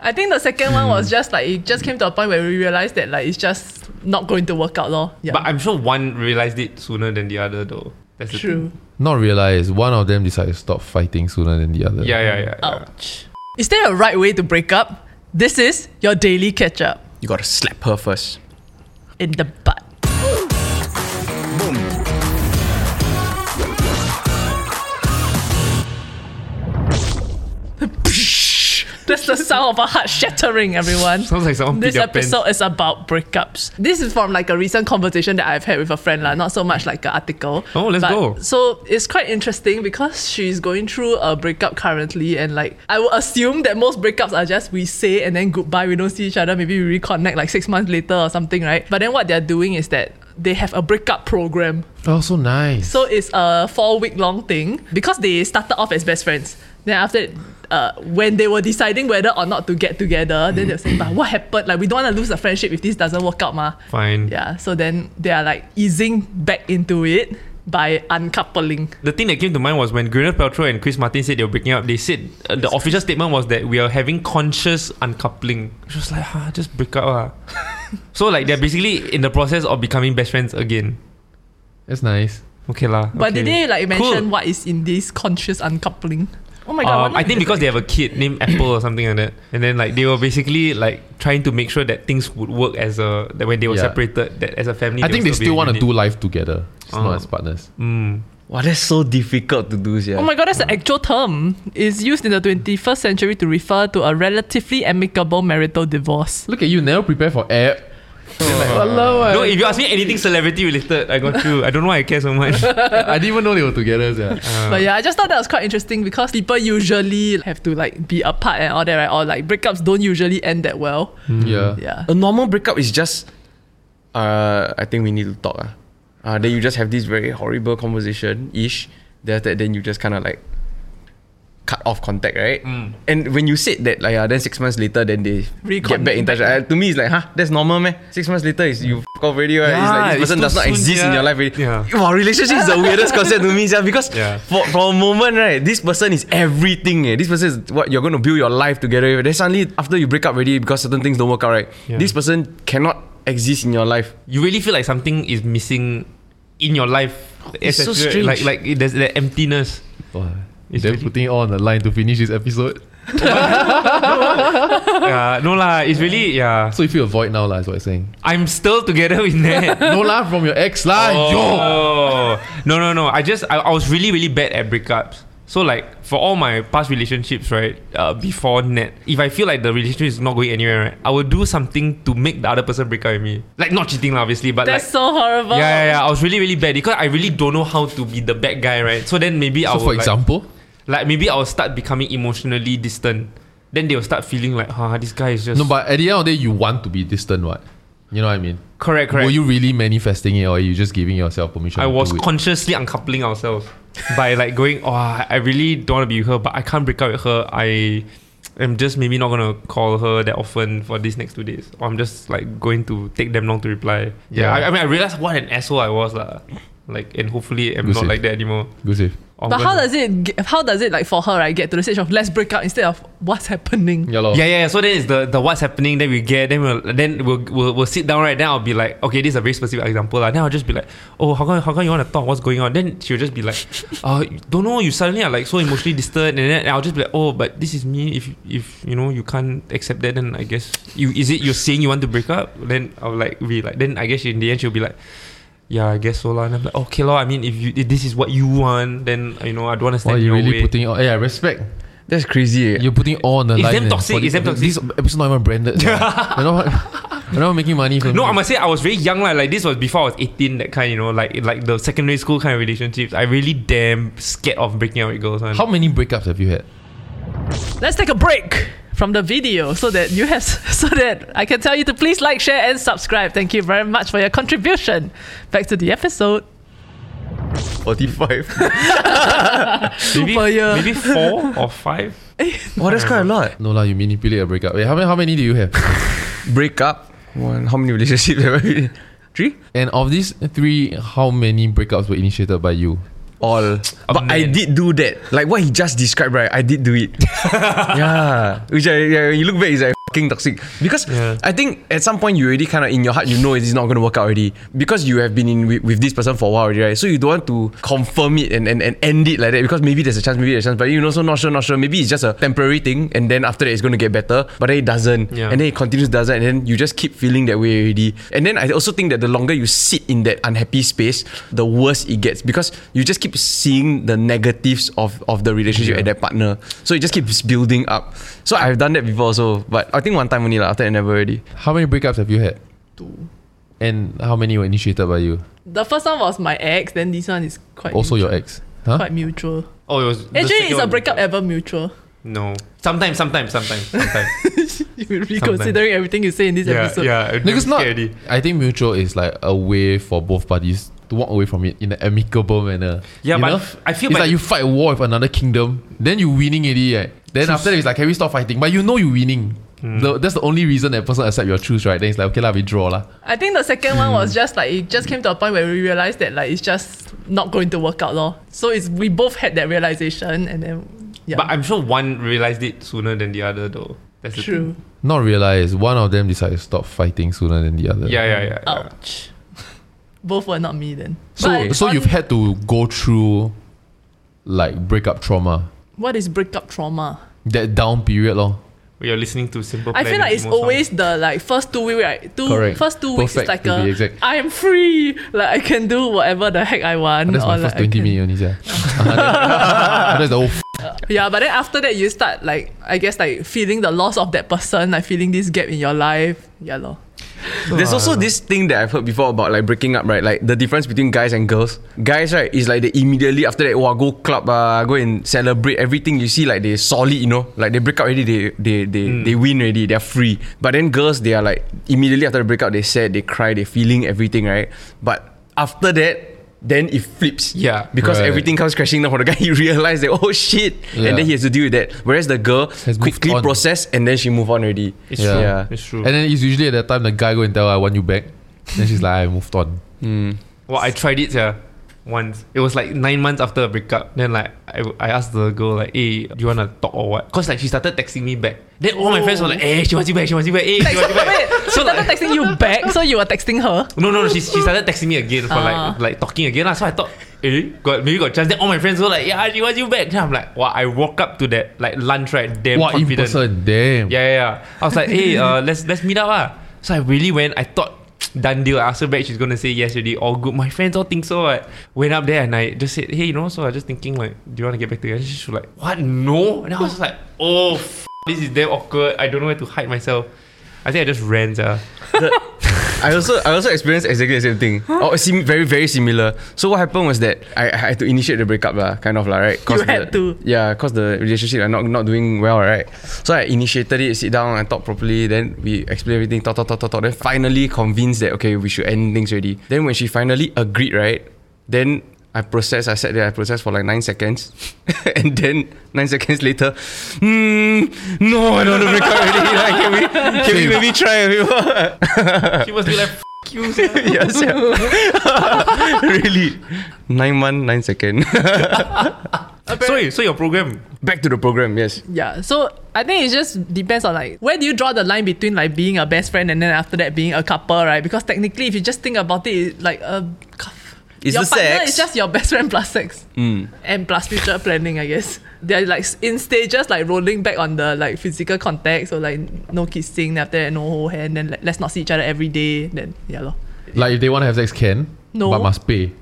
I think the second one was just like, it just came to a point where we realized that like it's just not going to work out. Yeah. But I'm sure one realized it sooner than the other though. That's the true thing. Not realize, one of them decided to stop fighting sooner than the other. Yeah. Ouch. Is there a right way to break up? This is your daily catch up. You gotta slap her first. In the butt. Boom. That's the sound of a heart shattering, everyone. Sounds like someone beat your pants. This episode is about breakups. This is from like a recent conversation that I've had with a friend, not so much like an article. Oh, let's go. So it's quite interesting because she's going through a breakup currently, and like I would assume that most breakups are just we say and then goodbye, we don't see each other, maybe we reconnect like 6 months later or something, right? But then what they're doing is that they have a breakup program. Oh, so nice. So it's a 4-week long thing because they started off as best friends. Then after when they were deciding whether or not to get together, then they were saying, but what happened? Like, we don't want to lose a friendship if this doesn't work out, ma. Fine. Yeah, so then they are like easing back into it by uncoupling. The thing that came to mind was when Gwyneth Paltrow and Chris Martin said they were breaking up, they said the official statement was that we are having conscious uncoupling. She was like, just break up. So like they're basically in the process of becoming best friends again. That's nice. Okay lah. But did they like mention what is in this conscious uncoupling? Oh my god! I think because they have a kid named Apple or something like that, and then like they were basically like trying to make sure that things would work as a that when they were separated, that as a family. I think they still want to do life together, just not as partners. Wow, that's so difficult to do, yeah. Oh my god, that's the actual term. It's used in the 21st century to refer to a relatively amicable marital divorce. Look at you, never prepare for air. No, if you ask me anything celebrity related, I got you. I don't know why I care so much. I didn't even know they were together. But yeah, I just thought that was quite interesting because people usually have to like be apart and all that, right? Or like breakups don't usually end that well. Yeah. A normal breakup is just, I think we need to talk. Then you just have this very horrible conversation-ish. Then you just kind of like cut off contact, right? And when you said that, like, then 6 months later, then they get back in touch. To me, it's like, that's normal, man. 6 months later, is you f*** off already, right? It's like, this person does not exist in your life already. Wow, relationship is the weirdest concept to me, because for a moment, right, this person is everything. This person is what you're going to build your life together with. Then suddenly, after you break up already, because certain things don't work out, right? This person cannot exist in your life. You really feel like something is missing in your life. It's so strange. Like there's that emptiness. Wow. Is they really putting it all on the line to finish this episode? No lah, it's really so you feel a void now lah, is what I'm saying. I'm still together with Ned. No lah, from your ex lah. No. I was really, really bad at breakups. So like for all my past relationships, right, before Ned, if I feel like the relationship is not going anywhere, right, I would do something to make the other person break up with me. Like not cheating lah, obviously, but that's like, so horrible. I was really, really bad because I really don't know how to be the bad guy, right? So then maybe I would, for example. Like maybe I'll start becoming emotionally distant. Then they'll start feeling like, this guy is just... No, but at the end of the day, you want to be distant, what? You know what I mean? Correct. Were you really manifesting it or are you just giving yourself permission to do it? I was consciously uncoupling ourselves by like going, I really don't want to be with her, but I can't break up with her. I am just maybe not going to call her that often for these next 2 days. Or I'm just like going to take them long to reply. Yeah. I mean, I realized what an asshole I was lah. Like, and hopefully I'm not like that anymore. But how does it like for her, right, get to the stage of let's break up instead of what's happening? Yeah. So then it's the what's happening. Then we get we'll sit down, right? Then I'll be like, okay, this is a very specific example lah. Then I'll just be like, how come you want to talk? What's going on? Then she'll just be like, don't know. You suddenly are like so emotionally disturbed, and then I'll just be like, but this is me. If you know you can't accept that, then I guess you're saying you want to break up. Then I'll like be like, then I guess in the end she'll be like, yeah, I guess so lah. And I'm like, okay lah. I mean, if this is what you want, then you know I don't want to stand in your way. You're really putting all, respect. That's crazy. You're putting all on the line. It's them toxic. This episode not even branded. They're not making money from. No, I must say I was very young lah. Like this was before I was 18. That kind, you know, like the secondary school kind of relationships. I really damn scared of breaking up with girls. How many breakups have you had? Let's take a break from the video so that I can tell you to please like, share, and subscribe. Thank you very much for your contribution. Back to the episode. 45. maybe 4 or 5. Oh, that's quite a lot. No lah, you manipulate a breakup. Wait, how many do you have? Breakup. One. How many relationships have I been? 3. And of these 3, how many breakups were initiated by you? All. But man, I did do that. Like what he just described, right? I did do it. Yeah. Which when you look back, it's like fucking toxic. Because I think at some point you already kind of in your heart, you know it's not going to work out already. Because you have been in with this person for a while already, right? So you don't want to confirm it and end it like that. Because maybe there's a chance, but you're also not sure. Maybe it's just a temporary thing and then after that it's going to get better. But then it doesn't. Yeah. And then it continues, doesn't. And then you just keep feeling that way already. And then I also think that the longer you sit in that unhappy space, the worse it gets. Because you just keep seeing the negatives of the relationship and their partner. So it just keeps building up. So I've done that before also. But I think one time only, after I never already. How many breakups have you had? 2. And how many were initiated by you? The first one was my ex. Then this one is quite also mutual. Your ex? Huh? Quite mutual. Oh, it was. Actually, is a breakup ever mutual? No. Sometimes. You're reconsidering everything you say in this episode. Yeah, it's not. I think mutual is like a way for both parties to walk away from it in an amicable manner. Yeah, you but know? I feel it's like you fight a war with another kingdom, then you winning it, right? Then after that, it's like, can we stop fighting? But you know you winning. That's the only reason that person accept your truth, right? Then it's like, okay lah, we draw lah. I think the second one was just like, it just came to a point where we realized that like it's just not going to work out lor. So we both had that realization and then But I'm sure one realized it sooner than the other though. That's true. Not realize, one of them decided to stop fighting sooner than the other. Yeah. Ouch. Both were not me then. So you've had to go through like breakup trauma. What is breakup trauma? That down period lor. We are listening to Simple Plan. I feel like it's always the like first 2 weeks, right? First 2 weeks perfect, is like a exact. I'm free, like I can do whatever the heck I want. That's my first 20 minutes only. That's the whole. Yeah, but then after that you start like I guess like feeling the loss of that person, like feeling this gap in your life. Yeah lor. There's also this thing that I've heard before about like breaking up, right? Like the difference between guys and girls. Guys, right, is like they immediately after that, go club, go and celebrate everything. You see like they solid, you know, like they break up already, they win already, they're free. But then girls, they are like immediately after the breakup, they sad, they cry, they feeling everything, right? But after that, then it flips. Yeah. Because everything comes crashing down for the guy. He realized that, oh shit. Yeah. And then he has to deal with that. Whereas the girl quickly process and then she move on already. It's true. And then it's usually at that time the guy go and tell her, I want you back. Then she's like, I moved on. Well, I tried it once. It was like 9 months after a breakup. Then like I asked the girl like, hey, do you want to talk or what? Cause like she started texting me back. Then all my friends were like, hey, she wants you back. Hey, she wants you back. So she started texting you back. So you were texting her? No. She started texting me again for like talking again. So I thought, maybe got a chance. Then all my friends were like, yeah, she wants you back. Then I'm like, wow, I walk up to that like lunch right, damn confident. In person, damn. Yeah. I was like, hey, let's meet up . So I really went. I thought, done deal. I asked her back, she's gonna say yes already, all good. My friends all think so. I went up there and I just said, hey, so I was just thinking like, do you want to get back together? She was like, what? No. And I was just like, oh, this is damn awkward. I don't know where to hide myself. I think I just ran. I also experienced exactly the same thing. Very, very similar. So what happened was that I had to initiate the breakup right? Cause the relationship are not doing well, right? So I initiated it, sit down and talk properly. Then we explain everything, talk. Then finally convinced that okay, we should end things already. Then when she finally agreed, right? Then I sat there for like 9 seconds. And then 9 seconds later, no, I don't want to break up already. Like, can we maybe try? She must be like, f*** you, sir. Yes, yeah. Really? 9 months, 9 seconds. So your program. Back to the program, yes. Yeah, so I think it just depends on like, where do you draw the line between like being a best friend and then after that being a couple, right? Because technically, if you just think about it, like a couple. Your partner is just your best friend plus sex and plus future planning, I guess. They're like in stages, like rolling back on the like physical contact, so like no kissing, then after that no whole hand, then like, let's not see each other every day, then . Like if they want to have sex, can, no, but must pay.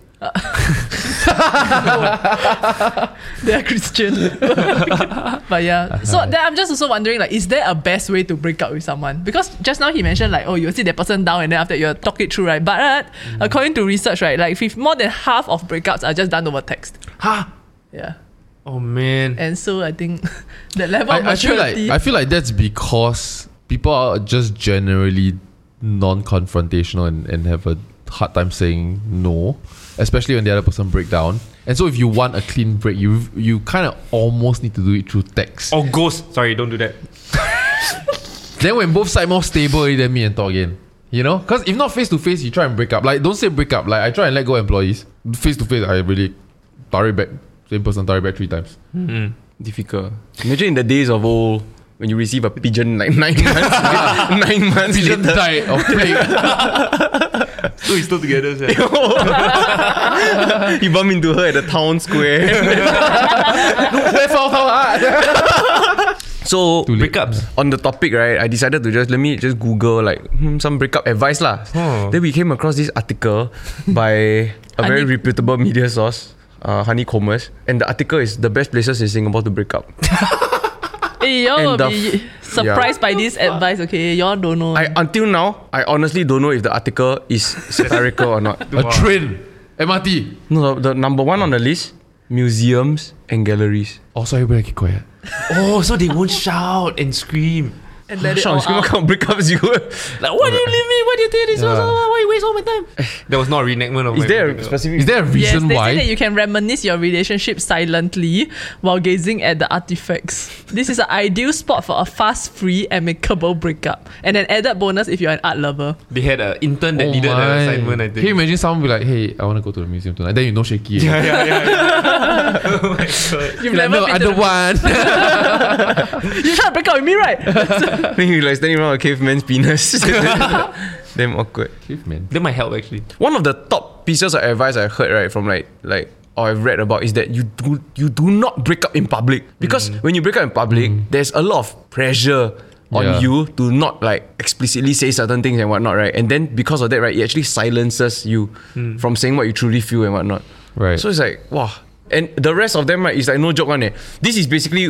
They're Christian. But so then I'm just also wondering like, is there a best way to break up with someone? Because just now he mentioned like, oh, you'll sit that person down and then after you'll talk it through, right? But according to research, right, like more than half of breakups are just done over text. Huh? Yeah. Oh man. And so I think the level of maturity, I feel like that's because people are just generally non-confrontational and have a hard time saying no, especially when the other person breaks down. And so if you want a clean break, you kind of almost need to do it through text. Oh, ghost. Sorry, don't do that. Then when both sides more stable, then me and talk again. You know? Because if not face-to-face, you try and break up. Like, don't say break up. Like, I try and let go employees. Face-to-face, I really tarik back. Same person tarik back 3 times. Mm-hmm. Difficult. Imagine in the days of old, when you receive a pigeon like 9 months later, 9 months pigeon later. Died of plague. So he's still together, sir. He bumped into her at the town square. So breakups. On the topic, right, I decided to let me Google like some breakup advice lah. Oh. Then we came across this article by a very reputable media source, Honeycombers, and the article is the best places in Singapore to break up. Hey, y'all will be surprised by this advice, okay? Y'all don't know. Until now, I honestly don't know if the article is satirical or not. A train, MRT. No, the number one on the list, museums and galleries. Oh, so everybody keep quiet. Oh, so they won't shout and scream. And let shout and scream, what kind of breakups you were? Like, why do you leave me? Why do you take this? Yeah. Why you waste all my time? There was no reenactment of Is there a reason why? Yes, they say that you can reminisce your relationship silently while gazing at the artifacts. This is an ideal spot for a fast, free, amicable breakup. And an added bonus if you're an art lover. They had an intern that needed an assignment, I think. Can you imagine someone be like, hey, I want to go to the museum tonight. Then you know shaky. Yeah. Oh my god. You've never been to the one. You trying to break up with me, right? Then you like standing around a caveman's penis. Damn awkward. Caveman. That might help actually. One of the top pieces of advice I heard right from like or I've read about is that you do not break up in public. Because when you break up in public, there's a lot of pressure on you to not like explicitly say certain things and whatnot, right? And then because of that, right, it actually silences you from saying what you truly feel and whatnot. Right. So it's like, wow. And the rest of them, right, is like no joke one. This is basically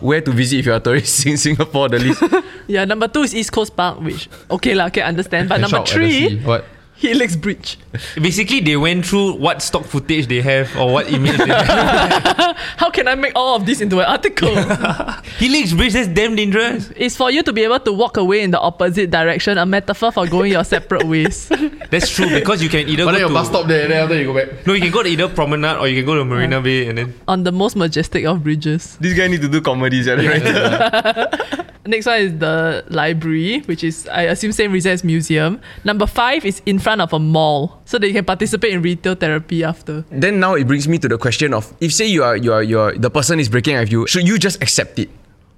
where to visit if you are a tourist in Singapore, the list. Yeah, number 2 is East Coast Park, which okay lah, can understand. But number 3, what? Helix Bridge. Basically, they went through what stock footage they have or what image they have. How can I make all of this into an article? Helix Bridge, that's damn dangerous. It's for you to be able to walk away in the opposite direction, a metaphor for going your separate ways. That's true, because you can either go to your bus stop there and then after you go back. No, you can go to either Promenade or you can go to Marina Bay and then... On the most majestic of bridges. This guy needs to do comedies, right? Next one is the library, which is, I assume, same reason as museum. Number 5 is in front of a mall, so that you can participate in retail therapy after. Then now it brings me to the question of, if say you are the person is breaking up with you, should you just accept it?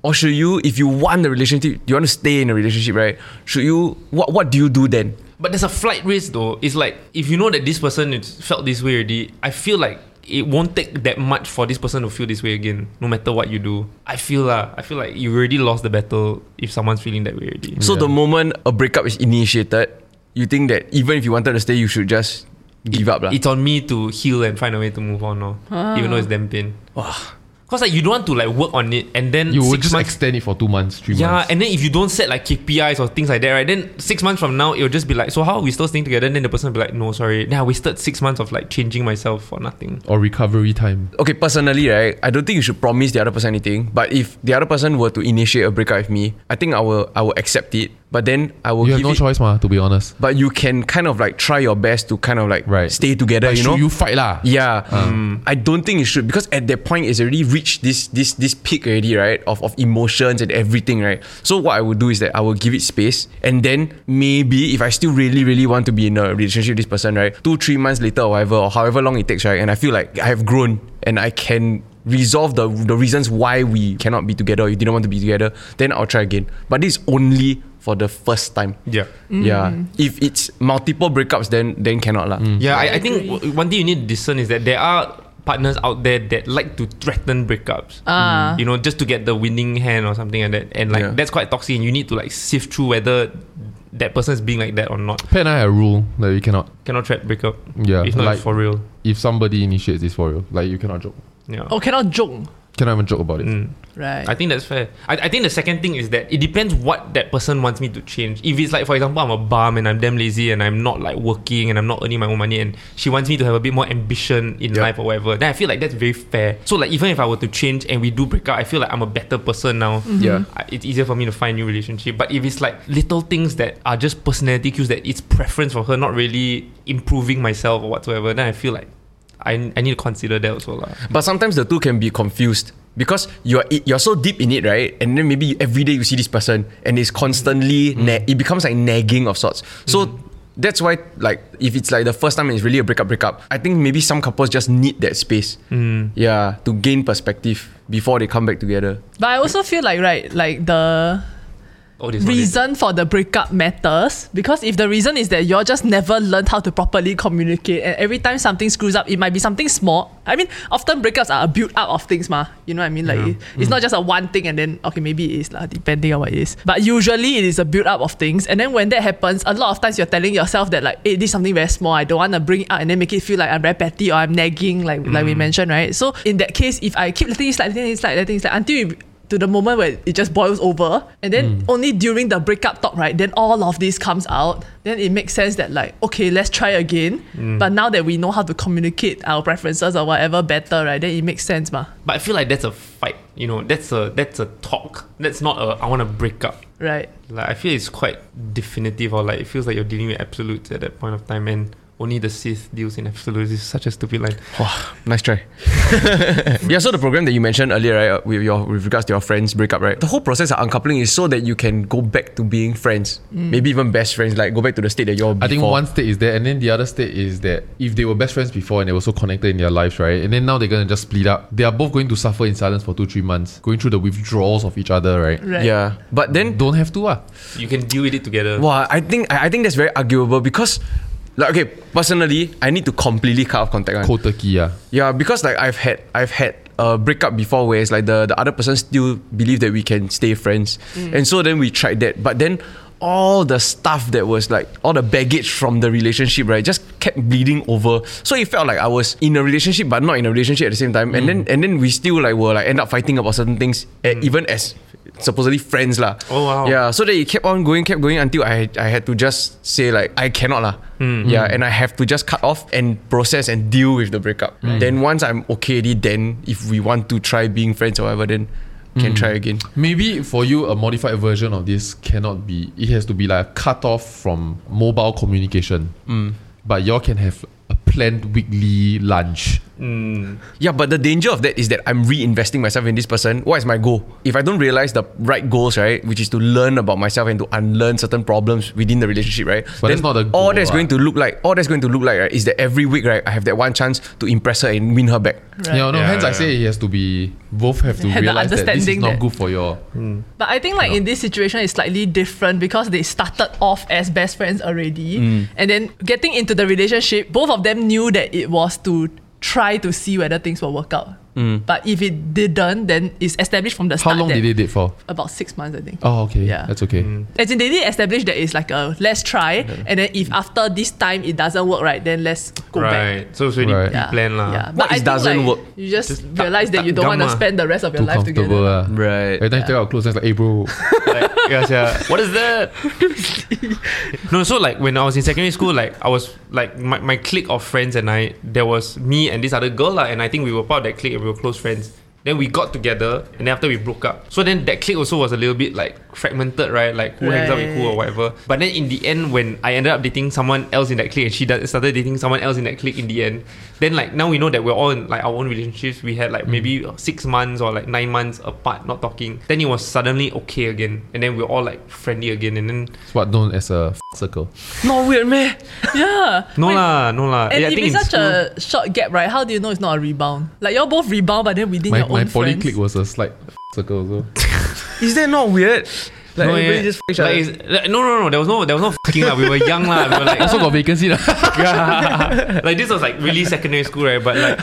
Or should you, if you want the relationship, you want to stay in a relationship, right? Should you, what do you do then? But there's a flight risk though. It's like, if you know that this person felt this way already, I feel like it won't take that much for this person to feel this way again, no matter what you do. I feel like you already lost the battle if someone's feeling that way already. So the moment a breakup is initiated, you think that even if you wanted to stay, you should just give up lah. It's on me to heal and find a way to move on even though it's damn pain. Because like, you don't want to like work on it and then you will just extend it for 2 months, 3 months. Yeah, and then if you don't set like KPIs or things like that, right, then 6 months from now it'll just be like, so how are we still staying together? And then the person will be like, no, sorry, then I wasted 6 months of like changing myself for nothing. Or recovery time. Okay, personally, right, I don't think you should promise the other person anything. But if the other person were to initiate a breakup with me, I think I will accept it. But then I will give you have no choice, to be honest. But you can kind of like try your best to kind of like stay together, but you fight lah. Yeah. I don't think you should, because at that point it's already reached this peak already, right? Of emotions and everything, right? So what I would do is that I will give it space, and then maybe if I still really, really want to be in a relationship with this person, right, 2-3 months later or whatever, or however long it takes, right, and I feel like I have grown and I can resolve the reasons why we cannot be together or you didn't want to be together, then I'll try again. But this is only for the first time. If it's multiple breakups, then cannot lah. I think one thing you need to discern is that there are partners out there that like to threaten breakups, just to get the winning hand or something like that, and like that's quite toxic, and you need to like sift through whether that person is being like that or not. Pat and I have a rule that you cannot threat breakup. If not, like, it's for real. If somebody initiates this for real, like, you cannot joke. Yeah. Oh, cannot joke. Can I even joke about it? Mm. Right. I think that's fair. I think the second thing is that it depends what that person wants me to change. If it's like, for example, I'm a bum and I'm damn lazy and I'm not like working and I'm not earning my own money and she wants me to have a bit more ambition in life or whatever, then I feel like that's very fair. So like even if I were to change and we do break up, I feel like I'm a better person now. Mm-hmm. Yeah. It's easier for me to find new relationship. But if it's like little things that are just personality cues that it's preference for her, not really improving myself or whatsoever, then I feel like I need to consider that also lah. But sometimes the two can be confused because you're so deep in it, right? And then maybe every day you see this person and it's constantly it becomes like nagging of sorts. So that's why, like, if it's like the first time and it's really a breakup, I think maybe some couples just need that space, to gain perspective before they come back together. But I also feel like reason for the breakup matters, because if the reason is that you're just never learned how to properly communicate and every time something screws up, it might be something small. I mean, often breakups are a build up of things ma. You know what I mean? Like it's not just a one thing and then okay, maybe it is lah, depending on what it is. But usually it is a build up of things, and then when that happens, a lot of times you're telling yourself that like, hey, this is something very small, I don't want to bring it up and then make it feel like I'm very petty or I'm nagging like we mentioned, right? So in that case, if I keep letting it slide, until you to the moment where it just boils over, and then only during the breakup talk, right, then all of this comes out, then it makes sense that like, okay, let's try again, but now that we know how to communicate our preferences or whatever better, right, then it makes sense ma. But I feel like that's a fight, you know, that's a talk, that's not a I want to break up, right? Like I feel it's quite definitive, or like it feels like you're dealing with absolutes at that point of time, and only the Sith deals in absolutes. It's such a stupid line. Oh, nice try. Yeah, so the program that you mentioned earlier, right, with regards to your friends' breakup, right? The whole process of uncoupling is so that you can go back to being friends. Maybe even best friends, like go back to the state that you're before. I think one state is there, and then the other state is that if they were best friends before and they were so connected in their lives, right? And then now they're going to just split up. They are both going to suffer in silence for 2-3 months, going through the withdrawals of each other, right? Yeah. But then... Don't have to. You can deal with it together. Well, I think that's very arguable because... Like, okay, personally, I need to completely cut off contact. Cold turkey, yeah. Yeah, because like I've had a breakup before where it's like the other person still believe that we can stay friends. And so then we tried that. But then all the stuff that was like, all the baggage from the relationship, right, just kept bleeding over. So it felt like I was in a relationship but not in a relationship at the same time. And then we still like were like end up fighting about certain things, even as supposedly friends lah. Oh wow. Yeah, so then it kept on going until I had to just say like, I cannot lah. Yeah, and I have to just cut off and process and deal with the breakup. Then once I'm okay, then if we want to try being friends or whatever, then can try again. Maybe for you, a modified version of this cannot be, it has to be like a cut off from mobile communication. But y'all can have a planned weekly lunch. Yeah, but the danger of that is that I'm reinvesting myself in this person. What is my goal? If I don't realize the right goals, right, which is to learn about myself and to unlearn certain problems within the relationship, right? But then that's not the goal. All that's going to look like, right, is that every week, right, I have that one chance to impress her and win her back. Right. Yeah, no. Yeah, hence yeah. I say it has to be. Both have to realize that this is not good for your. But I think like in this situation, it's slightly different because they started off as best friends already, and then getting into the relationship, both of them knew that it was to try to see whether things will work out. But if it didn't, then it's established from the start. How long did they date for? About 6 months, I think. Oh, okay. Yeah. That's okay. As in, they did establish that it's like a let's try, and then if after this time it doesn't work, right, then let's go back. Right. So it's already planned lah. Yeah. But it doesn't work. You just realize that you don't want to spend the rest of your life together. Right. Every time you take out clothes, it's like, hey bro. Like, what is that? No, so like when I was in secondary school, like I was like my clique of friends and I, there was me and this other girl lah, and I think we were part of that clique. We were close friends. Then we got together, and then after we broke up. So then that clique also was a little bit like fragmented, right? Like who hangs out with who or whatever. But then in the end, when I ended up dating someone else in that clique, and she started dating someone else in that clique in the end, then like now we know that we're all in like our own relationships. We had like maybe 6 months or like 9 months apart, not talking. Then it was suddenly okay again, and then we're all like friendly again, and then it's what known as a circle. Not weird, man. Yeah. No lah. And yeah, if it's such a short gap, right? How do you know it's not a rebound? Like you're both rebound, but then within your my poly clique was a slight circle also. Is that not weird? Like no, everybody just each other. Like, no. There was no fucking lah. We were young lah. We were like also got vacancy lah. Like this was like really secondary school, right? But like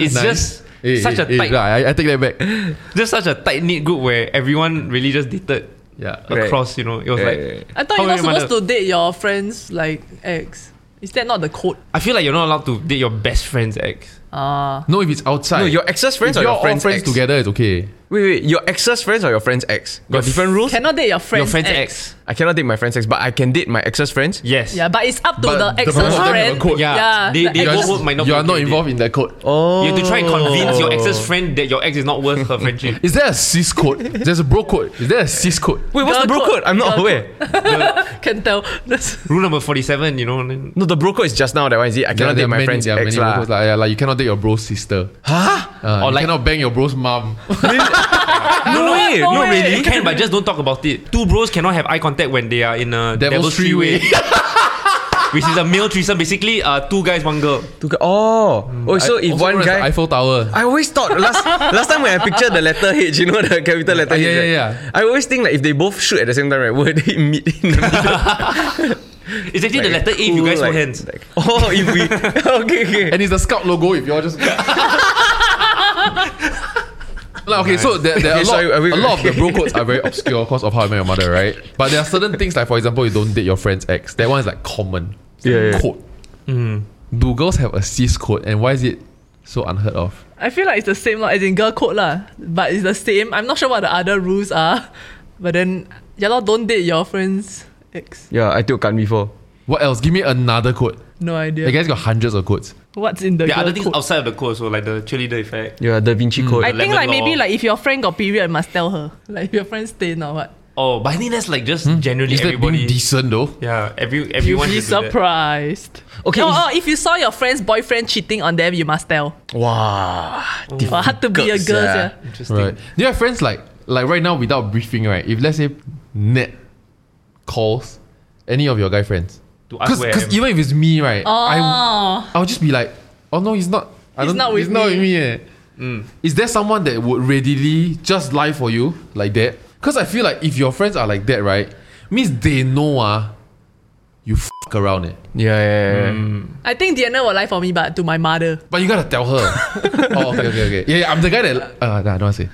it's nice. Just. I take that back. Just such a tight knit group where everyone really just dated. Yeah, across, you know, it was I thought you're not supposed to date your friends like ex. Is that not the code? I feel like you're not allowed to date your best friend's ex. No, if it's outside. No, your ex's friends if or your friend's friends ex? Together, it's okay. Wait, your ex's friends or your friend's ex? Got different rules? Cannot date your friend's ex. I cannot date my friend's ex, but I can date my ex's friends? Yes. Yeah, but it's up to the ex's friend. Yeah. You are not involved in that code. Oh. You have to try and convince your ex's friend that your ex is not worth her friendship. Is there a cis code? There's a bro code. Is there a cis code? Wait, what's the bro code? I'm not aware. Can tell. Rule number 47, you know. No, the bro code is just now. That one is it. I cannot date my friend's ex. Like you cannot date your bro's sister. Huh? Or you cannot bang your bro's mom. No way. Really? You can, but just don't talk about it. Two bros cannot have eye contact when they are in a devil's three-way. Which is a male threesome, basically. Two guys, one girl. So if one guy, Eiffel Tower. I always thought last time when I pictured the letter H, you know, the capital letter H. Yeah. I always think like if they both shoot at the same time, right? Would they meet in the middle? It's actually like the letter A if you guys hold hands. If we okay. And it's the Scout logo if you're just. Like, okay, nice. So there are a lot of the bro codes are very obscure because of How I Met Your Mother, right? But there are certain things like, for example, you don't date your friend's ex. That one is like common. Yeah. Code. Mm. Do girls have a cis code, and why is it so unheard of? I feel like it's the same, as in girl code lah. But it's the same. I'm not sure what the other rules are. But then, don't date your friend's ex. Yeah, I took Kan before. What else? Give me another code. No idea. The guys got hundreds of codes. What's in the other things code? Outside of the code, so like the cheerleader effect. Yeah, Da Vinci code. I think like maybe like if your friend got period, I must tell her. Like if your friend stayed or what. Oh, but I think that's like just generally is everybody being decent though. Yeah, everyone. You'd be surprised. Okay. If you saw your friend's boyfriend cheating on them, you must tell. Wow. Difficult. Hard to be a girl. Yeah. Interesting. Right. Do you have friends like right now without briefing, right? If let's say Ned calls any of your guy friends. Because even if it's me, right, I'll just be like, oh no, he's not. He's not with me. Is there someone that would readily just lie for you like that? Because I feel like if your friends are like that, right, means they know you fuck around it. Yeah. I think Diana will lie for me, but to my mother. But you gotta tell her. Okay. Yeah, I'm the guy that nah, I don't want to say.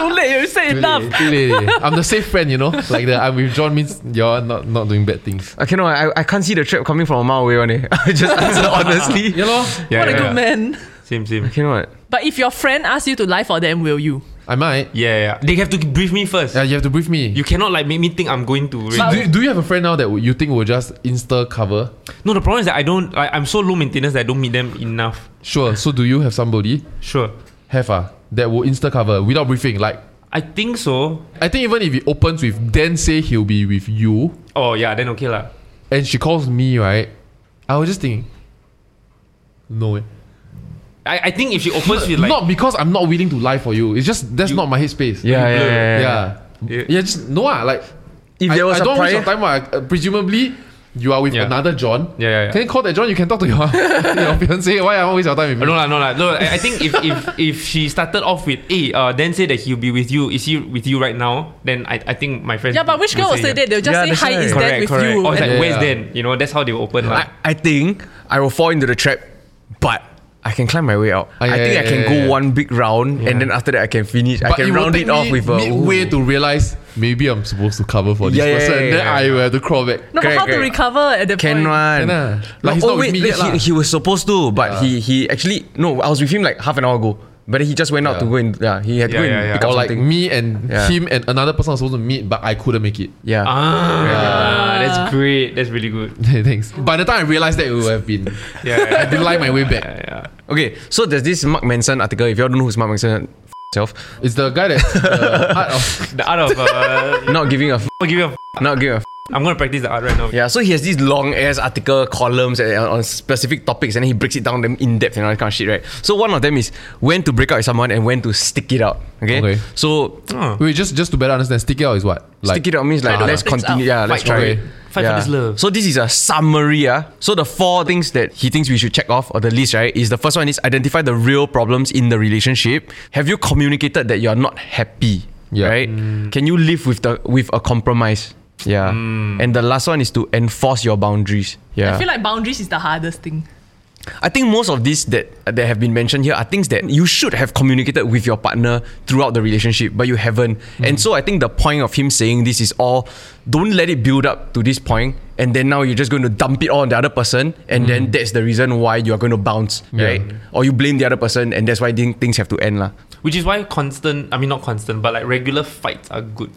Too late, you said enough. Too late. I'm the safe friend, you know. Like I'm with John means you're not doing bad things. Okay, no, I can't see the trap coming from a mile away, one. I just answer honestly. You know? Yeah, what a good man. Same. Okay, what? But if your friend asks you to lie for them, will you? I might. Yeah. They have to brief me first. Yeah, you have to brief me. You cannot like make me think I'm going to. So do you have a friend now that you think will just insta cover? No, the problem is that I don't. I'm so low maintenance that I don't meet them enough. Sure. So do you have somebody? Sure. Have that will insta cover without briefing? Like I think so. I think even if it opens with then say he'll be with you. Oh yeah, then okay lah. And she calls me right. I was just thinking. No way. I think if she opens with like not because I'm not willing to lie for you. It's just that's not my headspace. Yeah. Just no like if there was a prior time, presumably you are with another John. Yeah. Can you call that John? You can talk to your fiancé. Why am I wasting your time with me? No. I think if she started off with then say that he'll be with you. Is he with you right now? Then I think my friends. Yeah, but which girl will say that? They'll just say hi. Is Dan with you? Or it's like where's Dan? You know, that's how they will open. I think I will fall into the trap, but. I can climb my way out. I think I can go one big round and then after that I can finish. But I can round it off with a way to realize maybe I'm supposed to cover for this person. And then I will have to crawl back. No, but how to recover at the point? Can run. Like he's not with me yet. He was supposed to, but he actually I was with him like half an hour ago. But he just went out to go and he had to go and pick up something. Or like me and him and another person was supposed to meet, but I couldn't make it. Yeah. That's great. That's really good. Thanks. By the time I realized that it would have been, I didn't lie my way back. Yeah. Okay, so there's this Mark Manson article. If you all don't know who's Mark Manson, it's the guy that the art of not giving a not giving a. I'm gonna practice the art right now. Yeah, so he has these long ass article columns on specific topics, and then he breaks it down them in depth and all that kind of shit, right? So one of them is when to break up with someone and when to stick it out. Okay. So wait, just to better understand, stick it out is what? Like, stick it out means like let's continue. Yeah, let's try it. Fight for this love. So this is a summary. So the four things that he thinks we should check off or the list, right? Is the first one is identify the real problems in the relationship. Have you communicated that you're not happy? Yeah. Right? Can you live with a compromise? Yeah. And the last one is to enforce your boundaries. Yeah. I feel like boundaries is the hardest thing. I think most of these that have been mentioned here are things that you should have communicated with your partner throughout the relationship, but you haven't. Mm. And so I think the point of him saying this is all, don't let it build up to this point, and then now you're just going to dump it all on the other person, and then that's the reason why you are going to bounce, right? Or you blame the other person, and that's why things have to end. Which is why regular fights are good.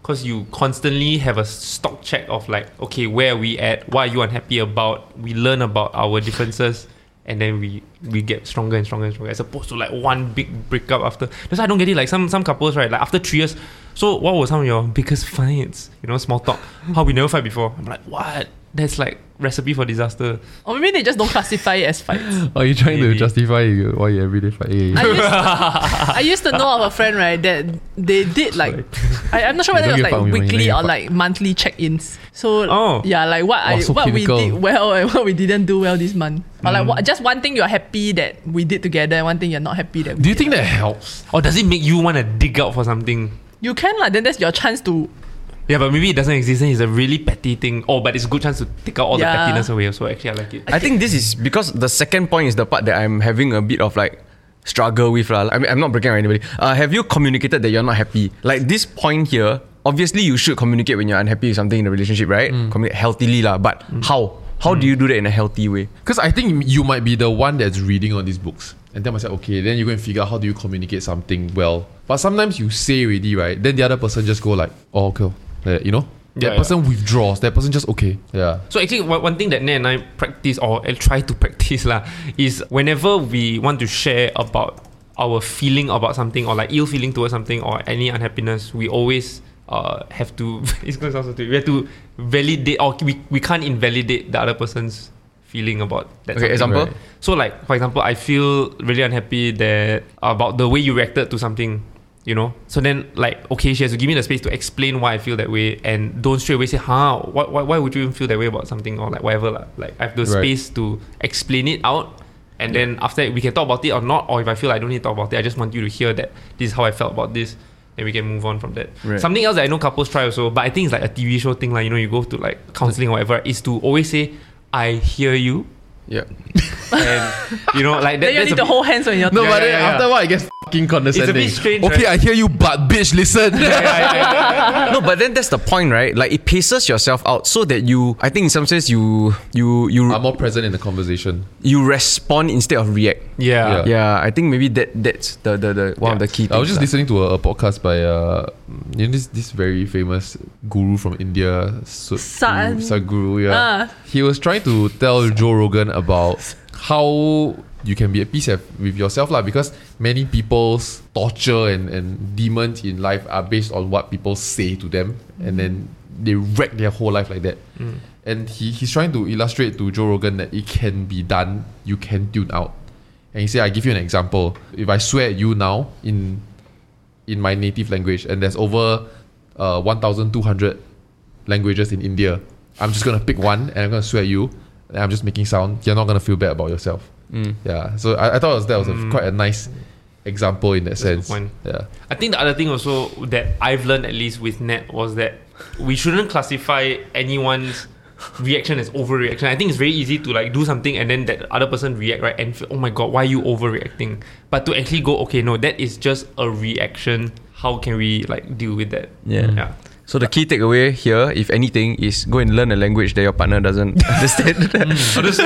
Because you constantly have a stock check of okay, where are we at? What are you unhappy about? We learn about our differences, and then we get stronger and stronger and stronger, as opposed to one big breakup after. That's why I don't get it. Some couples, right? After 3 years, so what were some of your biggest fights? Small talk. How we never fight before. I'm like, what? That's recipe for disaster. Or maybe they just don't classify it as fights. Are you trying to justify why you everyday fight? I used to know of a friend, right, that they did I'm not sure whether it was weekly or monthly check-ins. So what we did well and what we didn't do well this month. Or just one thing you're happy that we did together, and one thing you're not happy that we did. Do you think that helps? Or does it make you want to dig out for something? You can then that's your chance to. Yeah, but maybe it doesn't exist and it's a really petty thing. Oh, but it's a good chance to take out all the pettiness away. So actually, I like it. I think this is because the second point is the part that I'm having a bit of struggle with. I mean, I'm not breaking up with anybody. Have you communicated that you're not happy? This point here, obviously you should communicate when you're unhappy with something in a relationship, right? Communicate healthily, but how? How do you do that in a healthy way? Because I think you might be the one that's reading all these books and tell myself, okay, then you're going to figure out how do you communicate something well. But sometimes you say already, right? Then the other person just go oh, okay. That person withdraws. That person just okay. Yeah. So actually, one thing that Ned and I practice or try to practice is whenever we want to share about our feeling about something or ill feeling towards something or any unhappiness, we always have to. It's going to sound so stupid. We have to validate or we can't invalidate the other person's feeling about that. Okay, example. Right. So for example, I feel really unhappy about the way you reacted to something. So then okay, she has to give me the space to explain why I feel that way, and don't straight away say, why would you even feel that way about something or whatever I have the space to explain it out, and then after we can talk about it or not, or if I feel I don't need to talk about it, I just want you to hear that this is how I felt about this, and we can move on from that. Right. Something else that I know couples try also, but I think it's a TV show thing, you go to counseling or whatever, is to always say, I hear you. Yeah. And then you need to hold hands when you're talking. No, but then after a while it gets fucking condescending. It's a bit strange. Okay, right? I hear you, but bitch, listen. No, but then that's the point, right? It paces yourself out so that you, I think in some sense, you are more present in the conversation. You respond instead of react. Yeah. Yeah, I think maybe that's the one of the key things. I was just listening to a podcast by this very famous guru from India, Sadhguru. He was trying to tell Joe Rogan about how you can be at peace with yourself because many people's torture and demons in life are based on what people say to them, and then they wreck their whole life like that. And he's trying to illustrate to Joe Rogan that it can be done, you can tune out. And he said, I give you an example. If I swear at you now in my native language, and there's over 1,200 languages in India, I'm just going to pick one and I'm going to swear at you. I'm just making sound. You're not going to feel bad about yourself. Yeah. So I thought that was quite a nice example in that sense. Yeah. I think the other thing also that I've learned, at least with Ned, was that we shouldn't classify anyone's reaction as overreaction. I think it's very easy to do something and then that other person react, right? And feel, oh my God, why are you overreacting? But to actually go, okay, no, that is just a reaction. How can we deal with that? Yeah. So the key takeaway here, if anything, is go and learn a language that your partner doesn't understand. So just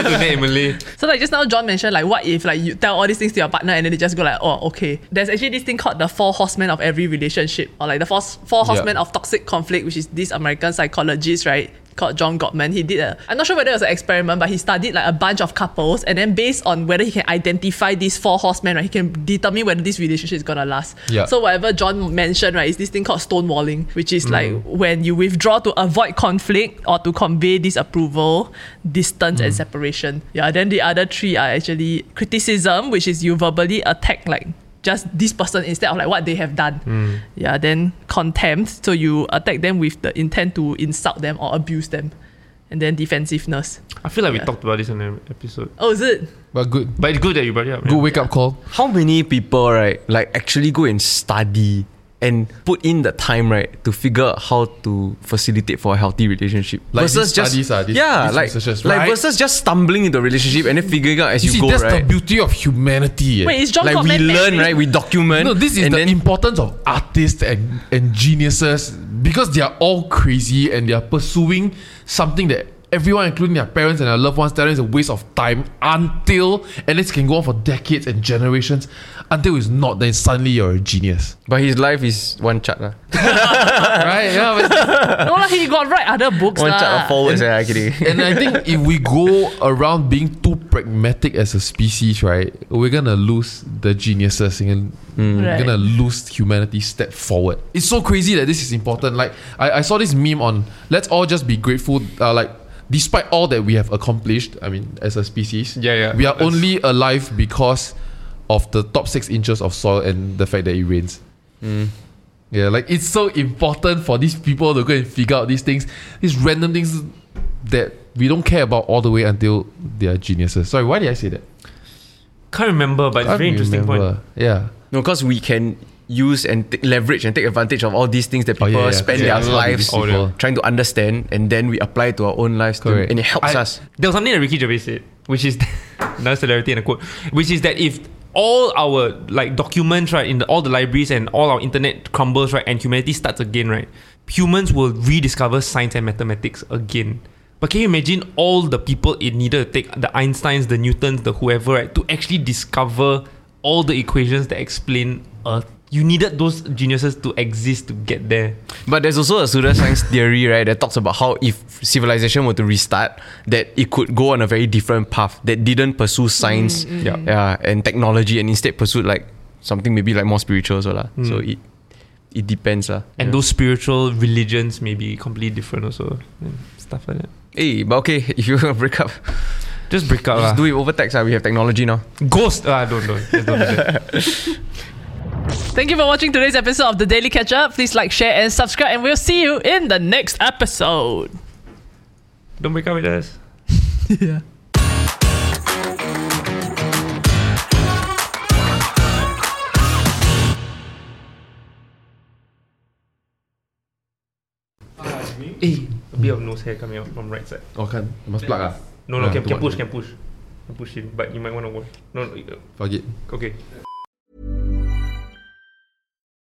now John mentioned what if you tell all these things to your partner and then they just go oh, okay. There's actually this thing called the four horsemen of every relationship, or the four horsemen of toxic conflict, which is this American psychologist, right, called John Gottman. He did I'm not sure whether it was an experiment, but he studied a bunch of couples, and then based on whether he can identify these four horsemen, right, he can determine whether this relationship is gonna last. So whatever John mentioned, right, is this thing called stonewalling, which is when you withdraw to avoid conflict or to convey disapproval, distance and separation. Then the other three are actually criticism, which is you verbally attack just this person instead of what they have done. Then contempt, so you attack them with the intent to insult them or abuse them. And then defensiveness. I feel we talked about this in an episode. Oh, is it? But it's good that you brought it up. Good wake up call. How many people, right, actually go and study and put in the time, right, to figure out how to facilitate for a healthy relationship. Like versus just versus just stumbling into a relationship and then figuring out as you go, right? That's the beauty of humanity. Wait, it's John Gottman. Like we learn, right? We document. No, this is the importance of artists and geniuses, because they are all crazy and they are pursuing something that everyone, including their parents and their loved ones, tell them it's a waste of time until, and this can go on for decades and generations, until it's not, then suddenly you're a genius. But his life is one chart. Right? Yeah, no, he got right other books. One chart of forwards. And I think if we go around being too pragmatic as a species, right, we're going to lose the geniuses and we're going to lose humanity step forward. It's so crazy that this is important. Like, I saw this meme on, let's all just be grateful, like, despite all that we have accomplished, I mean, as a species, we are only alive because of the top 6 inches of soil and the fact that it rains. Yeah, like, it's so important for these people to go and figure out these things, these random things that we don't care about all the way until they are geniuses. Sorry, why did I say that? Can't remember, but it's a very interesting point. Yeah. No, because we can use and leverage and take advantage of all these things that people spend their lives trying to understand, and then we apply it to our own lives too, and it helps us. There was something that Ricky Gervais said, which is another celerity and a quote, which is that if all our like documents, right, in all the libraries and all our internet crumbles, right, and humanity starts again, right, humans will rediscover science and mathematics again. But can you imagine all the people it needed to take, the Einsteins, the Newtons, the whoever, right, to actually discover all the equations that explain Earth? You needed those geniuses to exist to get there. But there's also a pseudoscience theory, right, that talks about how if civilization were to restart, that it could go on a very different path that didn't pursue science and technology, and instead pursued like something maybe like more spiritual. So it depends. And those spiritual religions may be completely different also. And stuff like that. Hey, but okay, if you break up... Just break up. Just do it over text. We have technology now. Ghost! Don't do that. Thank you for watching today's episode of The Daily Catch-Up. Please like, share, and subscribe, and we'll see you in the next episode. Don't break up with us. Yeah. A bit of nose hair coming out from right side. Oh, can must plug . No, can push it, but you might want to wash. No. Fuck it. Okay.